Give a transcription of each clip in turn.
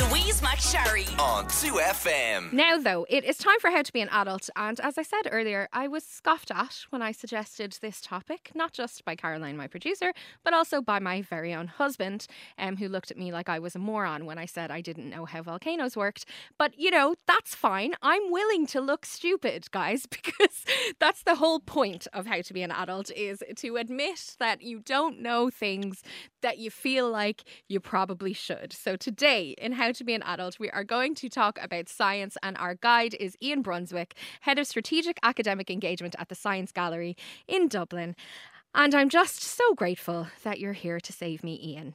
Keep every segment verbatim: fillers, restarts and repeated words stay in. Louise McSharry on two F M. Now though, it is time for How to Be an Adult, and as I said earlier, I was scoffed at when I suggested this topic, not just by Caroline, my producer, but also by my very own husband, um, who looked at me like I was a moron when I said I didn't know how volcanoes worked. But you know, that's fine. I'm willing to look stupid, guys, because that's the whole point of How to Be an Adult, is to admit that you don't know things that you feel like you probably should. So today in How How to Be an Adult, we are going to talk about science, and our guide is Ian Brunswick, Head of Strategic Academic Engagement at the Science Gallery in Dublin. And I'm just so grateful that you're here to save me, Ian.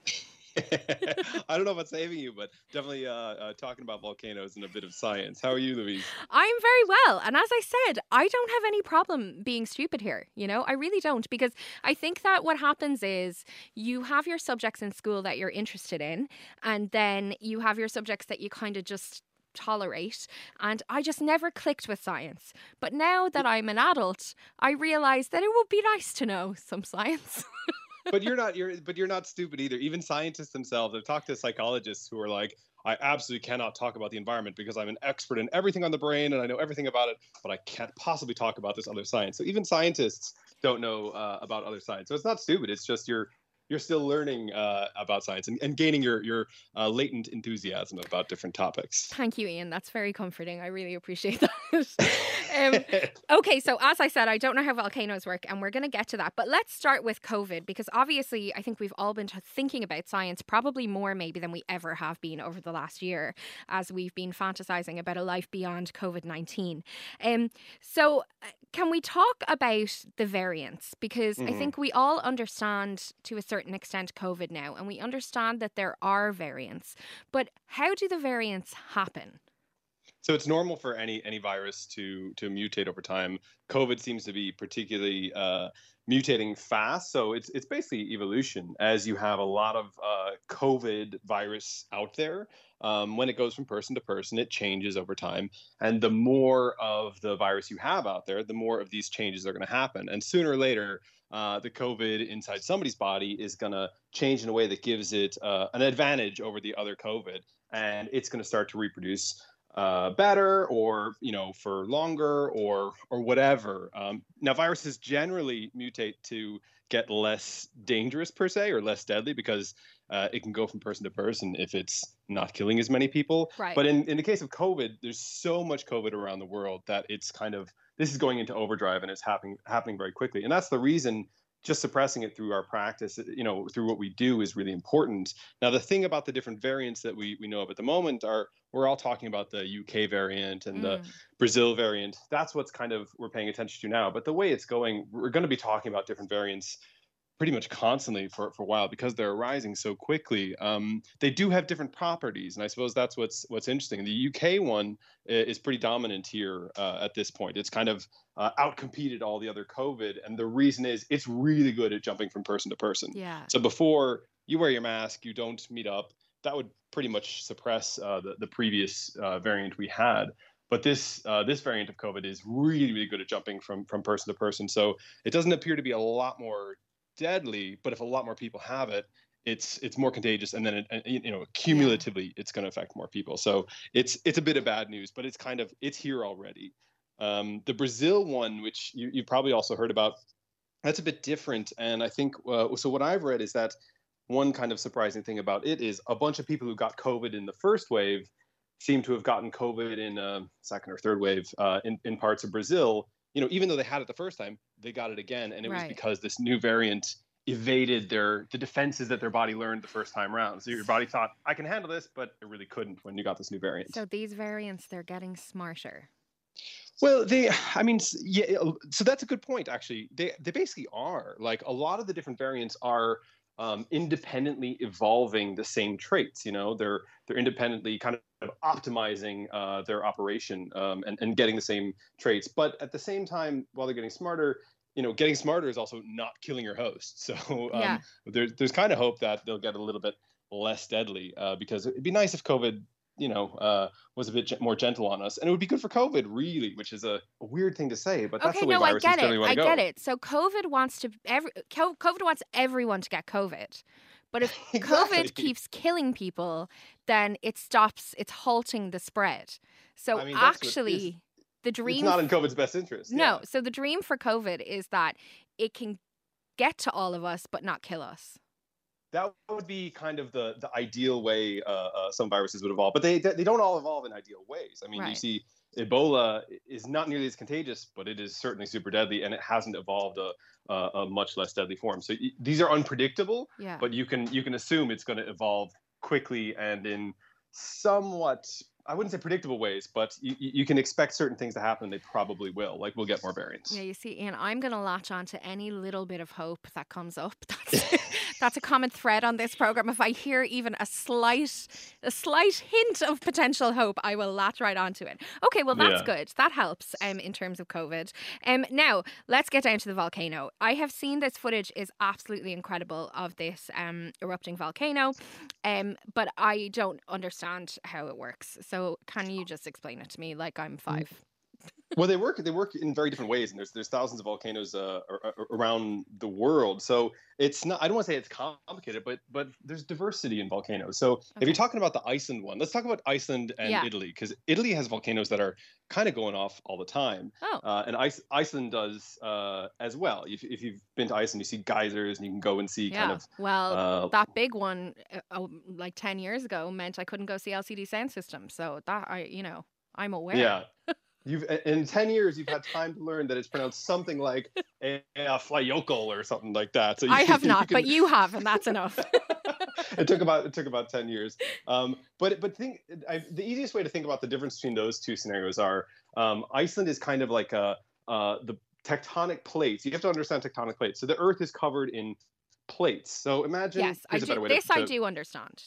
I don't know about saving you, but definitely uh, uh, talking about volcanoes and a bit of science. How are you, Louise? I'm very well. And as I said, I don't have any problem being stupid here. You know, I really don't, because I think that what happens is you have your subjects in school that you're interested in, and then you have your subjects that you kind of just tolerate, and I just never clicked with science. But now that I'm an adult, I realize that it would be nice to know some science. But you're not, you're, but you're not stupid either. Even scientists themselves, I've talked to psychologists who are like, I absolutely cannot talk about the environment because I'm an expert in everything on the brain and I know everything about it, but I can't possibly talk about this other science. So even scientists don't know uh, about other science. So it's not stupid. It's just you're you're still learning uh, about science and, and gaining your, your uh, latent enthusiasm about different topics. Thank you, Ian. That's very comforting. I really appreciate that. um, okay, so as I said, I don't know how volcanoes work, and we're going to get to that. But let's start with COVID, because obviously I think we've all been thinking about science probably more maybe than we ever have been over the last year, as we've been fantasizing about a life beyond COVID nineteen. Um, so can we talk about the variants? Because mm-hmm. I think we all understand to a certain certain extent COVID now, and we understand that there are variants, but how do the variants happen? So it's normal for any any virus to to mutate over time. COVID seems to be particularly uh, mutating fast, so it's it's basically evolution. As you have a lot of uh, COVID virus out there, um, when it goes from person to person, it changes over time. And the more of the virus you have out there, the more of these changes are going to happen. And sooner or later, uh, the COVID inside somebody's body is going to change in a way that gives it uh, an advantage over the other COVID, and it's going to start to reproduce Uh, better, or you know, for longer, or or whatever. Um, now, viruses generally mutate to get less dangerous per se, or less deadly, because uh, it can go from person to person if it's not killing as many people. Right. But in in the case of COVID, there's so much COVID around the world that it's kind of this is going into overdrive, and it's happening happening very quickly. And that's the reason just suppressing it through our practice, you know, through what we do, is really important. Now, the thing about the different variants that we we know of at the moment are we're all talking about the U K variant and mm. the Brazil variant. That's what's kind of we're paying attention to now. But the way it's going, we're going to be talking about different variants pretty much constantly for, for a while, because they're arising so quickly. Um, they do have different properties, and I suppose that's what's what's interesting. The U K one is pretty dominant here uh, at this point. It's kind of uh, outcompeted all the other COVID, and the reason is it's really good at jumping from person to person. Yeah. So before, you wear your mask, you don't meet up. That would pretty much suppress uh, the, the previous uh, variant we had. But this uh, this variant of COVID is really, really good at jumping from, from person to person. So it doesn't appear to be a lot more deadly, but if a lot more people have it, it's it's more contagious, and then it, you know, cumulatively, it's going to affect more people. So it's it's a bit of bad news, but it's kind of it's here already. Um, the Brazil one, which you you've probably also heard about, that's a bit different, and I think uh, so. What I've read is that one kind of surprising thing about it is a bunch of people who got COVID in the first wave seem to have gotten COVID in a second or third wave uh, in in parts of Brazil. You know, even though they had it the first time, they got it again. And it right. was because this new variant evaded their the defenses that their body learned the first time around. So your body thought, I can handle this, but it really couldn't when you got this new variant. So these variants, they're getting smarter. Well, they, I mean, yeah, so that's a good point, actually. They, they basically are. Like, a lot of the different variants are um, independently evolving the same traits, you know. They're they're independently kind of of optimizing uh, their operation um, and, and getting the same traits. But at the same time, while they're getting smarter, you know, getting smarter is also not killing your host. So um, yeah. there, there's kind of hope that they'll get a little bit less deadly uh, because it'd be nice if COVID, you know, uh, was a bit g- more gentle on us. And it would be good for COVID, really, which is a, a weird thing to say, but that's okay, the way no, viruses generally want to go. Okay, no, I get it. I get it. So COVID wants to, every, COVID wants everyone to get COVID. But if exactly. COVID keeps killing people, then it stops, it's halting the spread. So I mean, actually, what, the dream... It's not in COVID's best interest. No, yeah. So the dream for COVID is that it can get to all of us, but not kill us. That would be kind of the, the ideal way uh, uh, some viruses would evolve. But they they don't all evolve in ideal ways. I mean, right. You see, Ebola is not nearly as contagious, but it is certainly super deadly, and it hasn't evolved a, a, a much less deadly form. So y- these are unpredictable, yeah. But you can you can assume it's going to evolve quickly and in somewhat, I wouldn't say predictable ways, but you, you can expect certain things to happen. They probably will. Like, we'll get more variants. Yeah, you see, Ian, I'm going to latch on to any little bit of hope that comes up. That's, that's a common thread on this program. If I hear even a slight, a slight hint of potential hope, I will latch right onto it. Okay, well, that's yeah. good. That helps um, in terms of COVID. Um, now, let's get down to the volcano. I have seen this footage is absolutely incredible of this um, erupting volcano, um, but I don't understand how it works. So can you just explain it to me like I'm five? Well, they work they work in very different ways, and there's there's thousands of volcanoes uh, around the world. So it's not I don't want to say it's complicated, but but there's diversity in volcanoes. So okay. If you're talking about the Iceland one, let's talk about Iceland and yeah. Italy, because Italy has volcanoes that are kind of going off all the time. Oh. Uh, and I- Iceland does uh, as well. If, if you've been to Iceland, you see geysers, and you can go and see yeah. kind of. Well, uh, that big one uh, like ten years ago meant I couldn't go see L C D sound system. So that I you know I'm aware. Yeah. You've in ten years, you've had time to learn that it's pronounced something like a, a Flyjokel or something like that. So you, I have not, you can... but you have, and that's enough. It took about it took about ten years. Um, but but think I, the easiest way to think about the difference between those two scenarios are um, Iceland is kind of like a, uh, the tectonic plates. You have to understand tectonic plates. So the Earth is covered in plates. So imagine yes, I do, a better way this to, I do understand.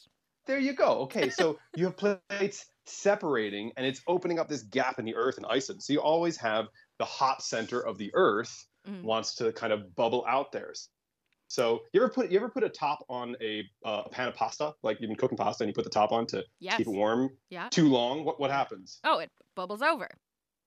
There you go. Okay, so you have plates separating, and it's opening up this gap in the Earth in Iceland. So you always have the hot center of the Earth mm. wants to kind of bubble out there. So you ever put you ever put a top on a uh, pan of pasta, like you've been cooking pasta, and you put the top on to yes. keep it warm yeah. too long? What what happens? Oh, it bubbles over.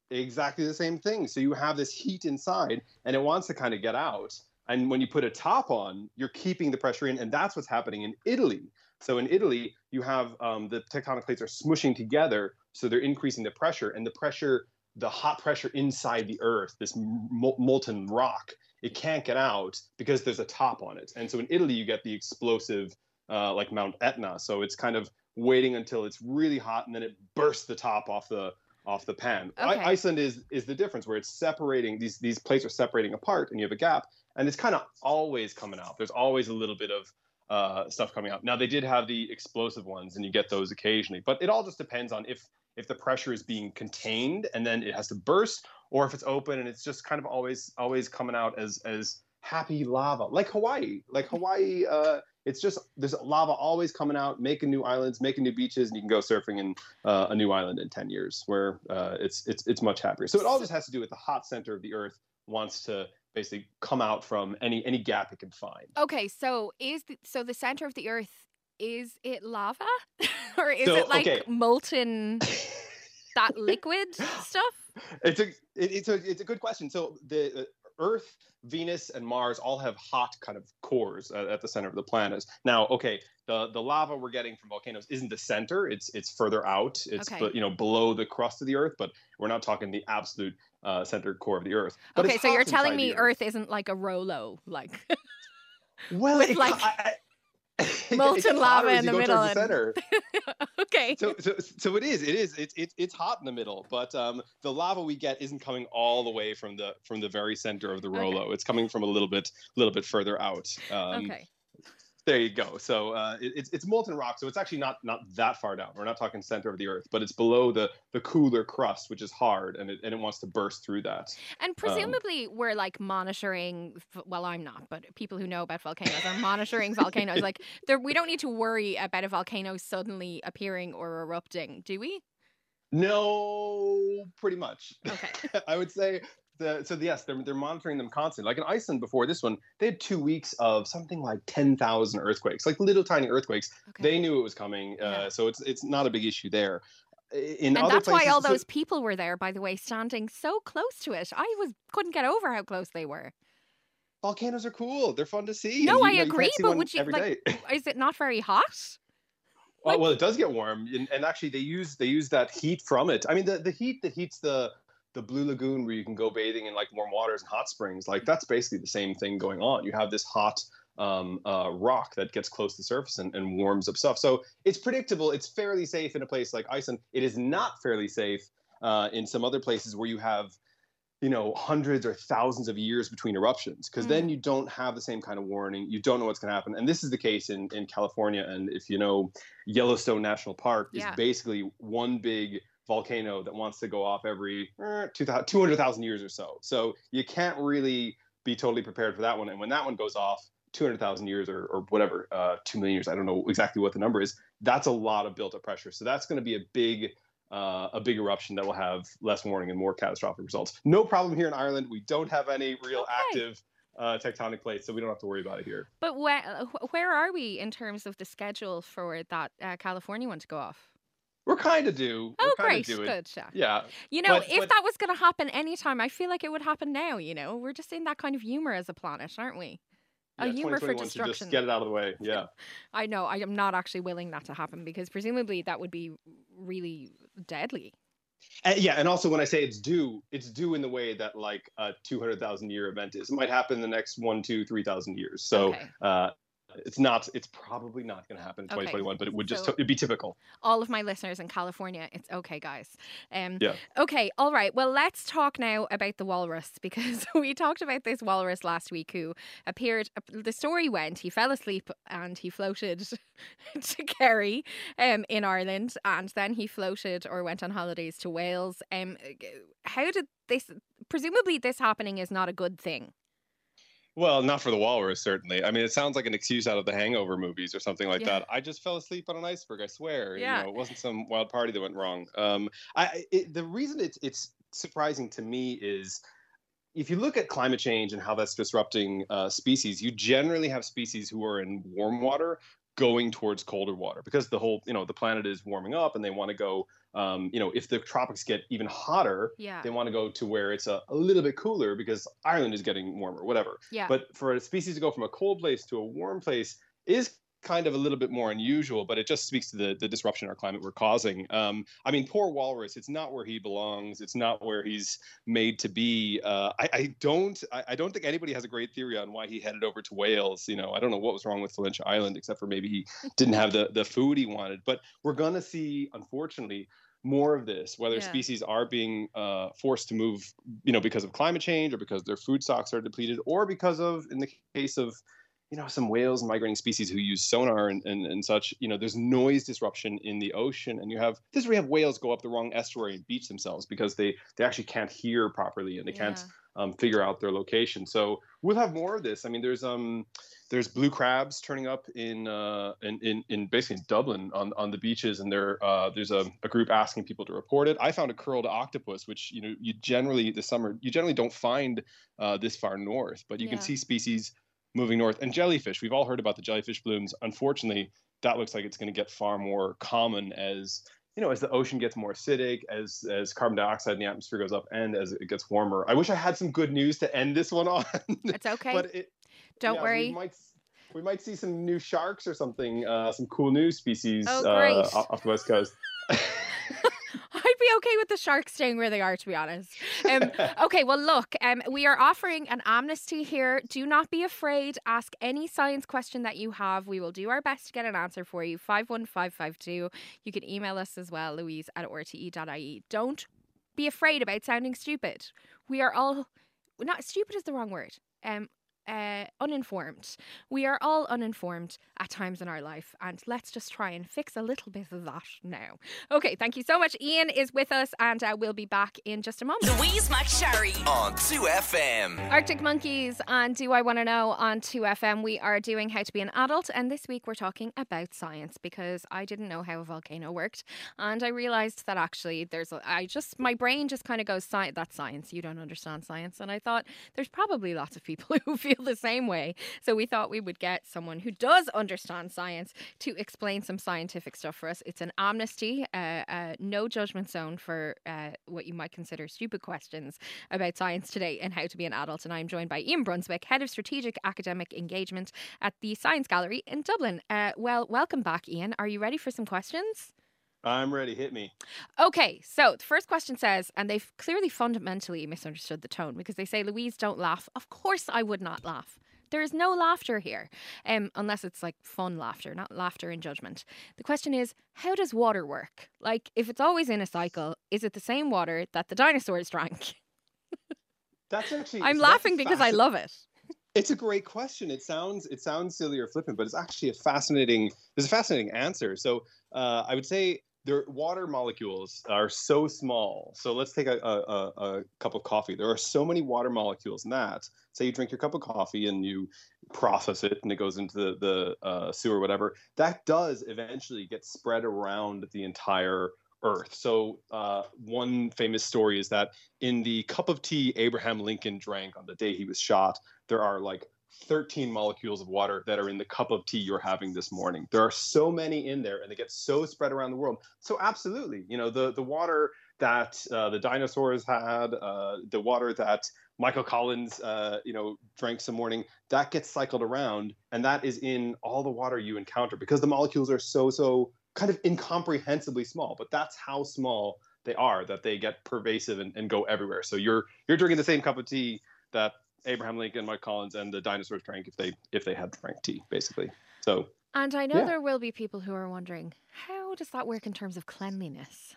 Exactly the same thing. So you have this heat inside, and it wants to kind of get out. And when you put a top on, you're keeping the pressure in, and that's what's happening in Italy. So in Italy, you have um, the tectonic plates are smushing together, so they're increasing the pressure, and the pressure, the hot pressure inside the Earth, this mol- molten rock, it can't get out because there's a top on it. And so in Italy, you get the explosive, uh, like Mount Etna. So it's kind of waiting until it's really hot, and then it bursts the top off the off the pan. Okay. I- Iceland is is the difference, where it's separating, these these plates are separating apart, and you have a gap, and it's kind of always coming out. There's always a little bit of Uh, stuff coming out. Now, they did have the explosive ones, and you get those occasionally, but it all just depends on if if the pressure is being contained and then it has to burst, or if it's open and it's just kind of always always coming out as as happy lava, like Hawaii. Like Hawaii, uh, it's just there's lava always coming out, making new islands, making new beaches, and you can go surfing in uh, a new island in ten years, where uh, it's it's it's much happier. So it all just has to do with the hot center of the Earth wants to basically come out from any any gap it can find. Okay, so is the, so the center of the Earth, is it lava? Or is so, it like okay. molten that liquid stuff? It's a it, it's a it's a good question. So the uh, Earth, Venus, and Mars all have hot kind of cores uh, at the center of the planets. Now, okay, the the lava we're getting from volcanoes isn't the center; it's it's further out. It's okay. you know below the crust of the Earth, but we're not talking the absolute uh, center core of the Earth. But okay, so you're telling me Earth. Earth isn't like a Rolo, like well, with it, like I, I, molten lava in the middle. And... The center. Okay. So, so so it is. It is. It's it's it's hot in the middle, but um, the lava we get isn't coming all the way from the from the very center of the Rolo. Okay. It's coming from a little bit a little bit further out. Um, okay. There you go. So uh, it, it's it's molten rock, so it's actually not not that far down. We're not talking center of the Earth, but it's below the, the cooler crust, which is hard, and it and it wants to burst through that. And presumably, um, we're like monitoring. Well, I'm not, but people who know about volcanoes are monitoring volcanoes. Like we don't need to worry about a volcano suddenly appearing or erupting, do we? No, pretty much. Okay, I would say. The, so yes, they're they're monitoring them constantly. Like in Iceland before this one, they had two weeks of something like ten thousand earthquakes, like little tiny earthquakes. Okay. They knew it was coming, uh, yeah. so it's it's not a big issue there. In and other that's places, why all those so, people were there, by the way, standing so close to it. I was couldn't get over how close they were. volcanoes are cool. They're fun to see. No, you, I you know, agree. But would you like? Is it not very hot? Well, well, it does get warm, and, and actually they use they use that heat from it. I mean, the, the heat that heats the the Blue Lagoon, where you can go bathing in like warm waters and hot springs, like that's basically the same thing going on. You have this hot um, uh, rock that gets close to the surface and, and warms up stuff. So it's predictable. It's fairly safe in a place like Iceland. It is not fairly safe uh, in some other places where you have, you know, hundreds or thousands of years between eruptions, because mm. then you don't have the same kind of warning. You don't know what's going to happen. And this is the case in, in California. And if you know, Yellowstone National Park yeah. is basically one big volcano that wants to go off every eh, two hundred thousand years or so. So you can't really be totally prepared for that one. And when that one goes off, two hundred thousand years or, or whatever, uh, two million years, I don't know exactly what the number is, that's a lot of built up pressure. So that's going to be a big Uh, a big eruption that will have less warning and more catastrophic results. No problem here in Ireland. We don't have any real okay. active uh, tectonic plates, so we don't have to worry about it here. But where, where are we in terms of the schedule for that uh, California one to go off? We're kind of due. Oh, We're great. Due. Good. Yeah. yeah. You know, but, if but, that was going to happen anytime, I feel like it would happen now, you know? We're just in that kind of humor as a planet, aren't we? Yeah, a humor for destruction. Just get it out of the way. Yeah. I know. I am not actually willing that to happen, because presumably that would be really deadly. Uh, yeah. And also, when I say it's due, it's due in the way that like a two hundred thousand year event is. It might happen in the next one, two, three thousand years. So okay. uh, it's not, it's probably not going to happen in twenty twenty-one, okay. but it would just, so it'd be typical. All of my listeners in California, it's okay, guys. Um, yeah. Okay. All right. Well, let's talk now about the walrus, because we talked about this walrus last week who appeared, the story went, he fell asleep and he floated to Kerry um, in Ireland, and then he floated or went on holidays to Wales. Um, how did this, presumably this happening is not a good thing. Well, not for the walrus, certainly. I mean, it sounds like an excuse out of the Hangover movies or something like yeah. that. I just fell asleep on an iceberg, I swear. Yeah. You know, it wasn't some wild party that went wrong. Um, I, it, the reason it's, it's surprising to me is if you look at climate change and how that's disrupting uh, species, you generally have species who are in warm water going towards colder water, because the whole, you know, the planet is warming up and they want to go, um, you know, if the tropics get even hotter, yeah. they want to go to where it's a, a little bit cooler because Ireland is getting warmer, whatever. Yeah. But for a species to go from a cold place to a warm place is kind of a little bit more unusual, but it just speaks to the, the disruption our climate we're causing. Um, I mean, poor walrus, it's not where he belongs. It's not where he's made to be. Uh, I, I don't I, I don't think anybody has a great theory on why he headed over to Wales. You know, I don't know what was wrong with Flyjokel Island, except for maybe he didn't have the, the food he wanted. But we're going to see, unfortunately, more of this, whether yeah. species are being uh, forced to move, you know, because of climate change or because their food stocks are depleted, or because of, in the case of, you know, some whales and migrating species who use sonar and, and, and such, you know, there's noise disruption in the ocean. And you have, this is where you have whales go up the wrong estuary and beach themselves because they, they actually can't hear properly and they yeah. can't um, figure out their location. So we'll have more of this. I mean, there's um, there's blue crabs turning up in uh, in, in, in basically Dublin on, on the beaches. And there uh, there's a, a group asking people to report it. I found a curled octopus, which, you know, you generally, this summer, you generally don't find uh, this far north, but you yeah. can see species moving north. And jellyfish, we've all heard about the jellyfish blooms. Unfortunately, that looks like it's going to get far more common as, you know, as the ocean gets more acidic, as as carbon dioxide in the atmosphere goes up, and as it gets warmer. I wish I had some good news to end this one on. It's okay. But it, Don't yeah, worry. We might, we might see some new sharks or something, uh, some cool new species oh, uh, off the West Coast. Okay with the sharks staying where they are, to be honest. Um, okay, well, look, um, we are offering an amnesty here. Do not be afraid. Ask any science question that you have. We will do our best to get an answer for you. five one five five two. You can email us as well, Louise at R T E dot I E. Don't be afraid about sounding stupid. We are all... Not stupid is the wrong word. Um, uh, uninformed. We are all uninformed at times in our life, and let's just try and fix a little bit of that now. Okay, thank you so much. Ian is with us, and uh, we'll be back in just a moment. Louise McSharry on two F M. Arctic Monkeys on Do I Want to Know on two F M. We are doing How to Be an Adult, and this week we're talking about science, because I didn't know how a volcano worked, and I realised that actually there's a, I just my brain just kind of goes, that's science, you don't understand science. And I thought there's probably lots of people who feel feel the same way. So we thought we would get someone who does understand science to explain some scientific stuff for us. It's an amnesty, uh, uh, no judgment zone for uh, what you might consider stupid questions about science today and how to be an adult. And I'm joined by Ian Brunswick, Head of Strategic Academic Engagement at the Science Gallery in Dublin. Uh, well, welcome back, Ian. Are you ready for some questions? I'm ready. Hit me. Okay. So the first question says, and they've clearly fundamentally misunderstood the tone, because they say, Louise, don't laugh. Of course I would not laugh. There is no laughter here, um, unless it's like fun laughter, not laughter in judgment. The question is, how does water work? Like, if it's always in a cycle, is it the same water that the dinosaurs drank? That's actually... I'm laughing because I love it. It's a great question. It sounds it sounds silly or flippant, but it's actually a fascinating... There's a fascinating answer. So uh, I would say... Their water molecules are so small. So let's take a, a, a cup of coffee. There are so many water molecules in that. Say you drink your cup of coffee and you process it and it goes into the, the uh, sewer or whatever. That does eventually get spread around the entire Earth. So uh, one famous story is that in the cup of tea Abraham Lincoln drank on the day he was shot, there are like thirteen molecules of water that are in the cup of tea you're having this morning. There are so many in there and they get so spread around the world. So absolutely, you know, the, the water that uh, the dinosaurs had, uh, the water that Michael Collins, uh, you know, drank some morning, that gets cycled around, and that is in all the water you encounter because the molecules are so, so kind of incomprehensibly small, but that's how small they are, that they get pervasive and, and go everywhere. So you're, you're drinking the same cup of tea that Abraham Lincoln, Mike Collins, and the dinosaurs drank if they if they had drank tea, basically. So, and I know yeah. there will be people who are wondering, how does that work in terms of cleanliness?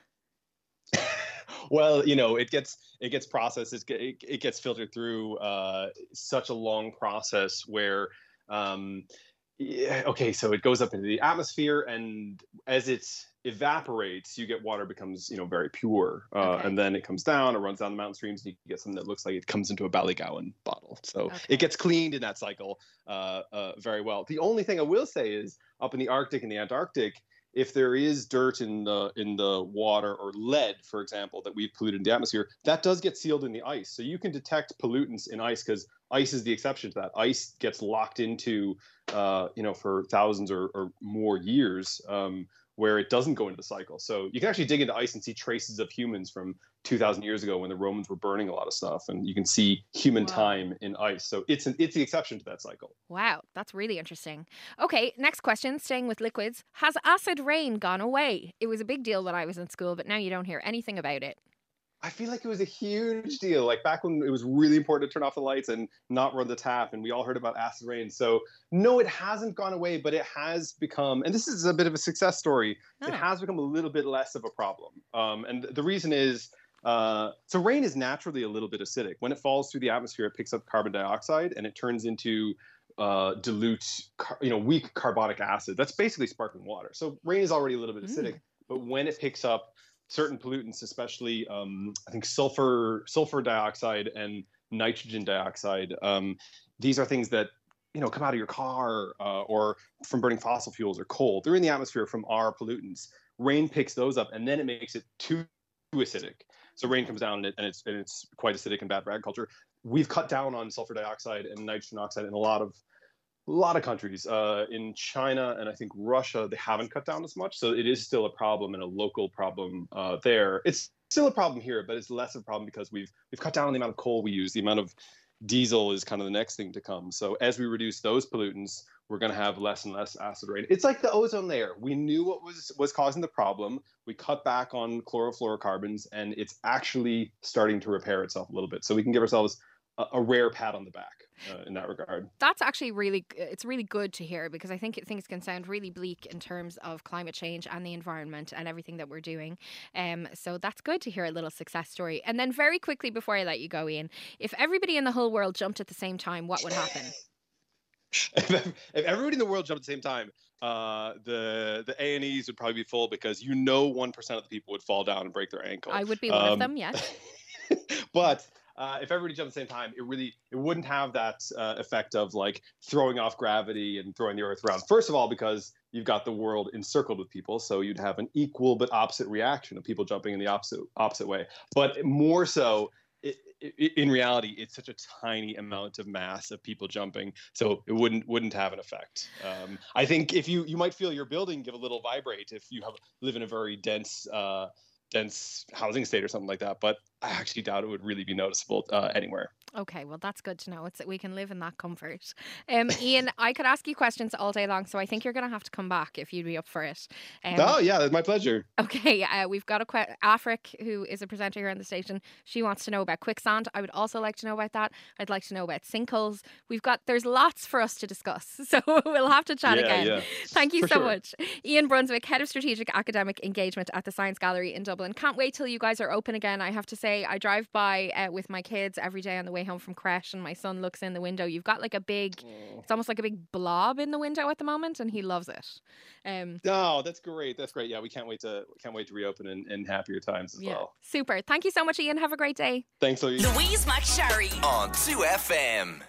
Well, you know, it gets it gets processed. It it gets filtered through uh, such a long process where. Um, Yeah, okay, so it goes up into the atmosphere, and as it evaporates, you get water becomes, you know, very pure. Uh, okay. And then it comes down, it runs down the mountain streams, and you get something that looks like it comes into a Ballygowan bottle. So okay. It gets cleaned in that cycle uh, uh, very well. The only thing I will say is up in the Arctic and the Antarctic, if there is dirt in the in the water or lead, for example, that we've polluted in the atmosphere, that does get sealed in the ice. So you can detect pollutants in ice because ice is the exception to that. Ice gets locked into, uh, you know, for thousands or, or more years um, where it doesn't go into the cycle. So you can actually dig into ice and see traces of humans from two thousand years ago when the Romans were burning a lot of stuff, and you can see human wow. time in ice. So it's an, it's the exception to that cycle. Wow, that's really interesting. Okay, next question, staying with liquids. Has acid rain gone away? It was a big deal when I was in school, but now you don't hear anything about it. I feel like it was a huge deal. Like back when it was really important to turn off the lights and not run the tap, and we all heard about acid rain. So no, it hasn't gone away, but it has become, and this is a bit of a success story, oh. it has become a little bit less of a problem. Um, and the reason is, Uh, so rain is naturally a little bit acidic. When it falls through the atmosphere, it picks up carbon dioxide and it turns into uh, dilute, car- you know, weak carbonic acid. That's basically sparkling water. So rain is already a little bit acidic, mm. but when it picks up certain pollutants, especially um, I think sulfur, sulfur dioxide and nitrogen dioxide, um, these are things that you know, come out of your car uh, or from burning fossil fuels or coal. They're in the atmosphere from our pollutants. Rain picks those up and then it makes it too acidic. So rain comes down and, it, and it's and it's quite acidic and bad for agriculture. We've cut down on sulfur dioxide and nitrogen oxide in a lot of a lot of countries. Uh, in China and I think Russia, they haven't cut down as much. So it is still a problem and a local problem uh, there. It's still a problem here, but it's less of a problem because we've we've cut down on the amount of coal we use. The amount of diesel is kind of the next thing to come. So as we reduce those pollutants, we're going to have less and less acid rain. It's like the ozone layer. We knew what was, was causing the problem. We cut back on chlorofluorocarbons, and it's actually starting to repair itself a little bit. So we can give ourselves a, a rare pat on the back uh, in that regard. That's actually really, it's really good to hear, because I think it, things can sound really bleak in terms of climate change and the environment and everything that we're doing. Um, so that's good to hear a little success story. And then very quickly before I let you go, Ian, if everybody in the whole world jumped at the same time, what would happen? If, if everybody in the world jumped at the same time, uh, the the A and Es would probably be full because you know one percent of the people would fall down and break their ankle. I would be one um, of them, yes. But uh, if everybody jumped at the same time, it really it wouldn't have that uh, effect of like throwing off gravity and throwing the Earth around. First of all, because you've got the world encircled with people, so you'd have an equal but opposite reaction of people jumping in the opposite opposite way. But more so, it, in reality, it's such a tiny amount of mass of people jumping, so it wouldn't wouldn't have an effect. Um, I think if you you might feel your building give a little vibrate if you have live in a very dense uh, dense housing state or something like that, but I actually doubt it would really be noticeable uh, anywhere. Okay, well, that's good to know. It's that we can live in that comfort. Um, Ian, I could ask you questions all day long, so I think you're going to have to come back if you'd be up for it. Um, oh, yeah, that's my pleasure. Okay, uh, we've got a que- Afrik, who is a presenter here on the station. She wants to know about quicksand. I would also like to know about that. I'd like to know about sinkholes. We've got, there's lots for us to discuss, so we'll have to chat yeah, again. Yeah. Thank you for so sure. much. Ian Brunswick, Head of Strategic Academic Engagement at the Science Gallery in Dublin. Can't wait till you guys are open again. I have to say, I drive by uh, with my kids every day on the way home from creche, and my son looks in the window. You've got like a big, it's almost like a big blob in the window at the moment, and he loves it. Um, oh, that's great! That's great. Yeah, we can't wait to can't wait to reopen in, in happier times as yeah. well. Super. Thank you so much, Ian. Have a great day. Thanks, Louise. Louise McSharry on two F M.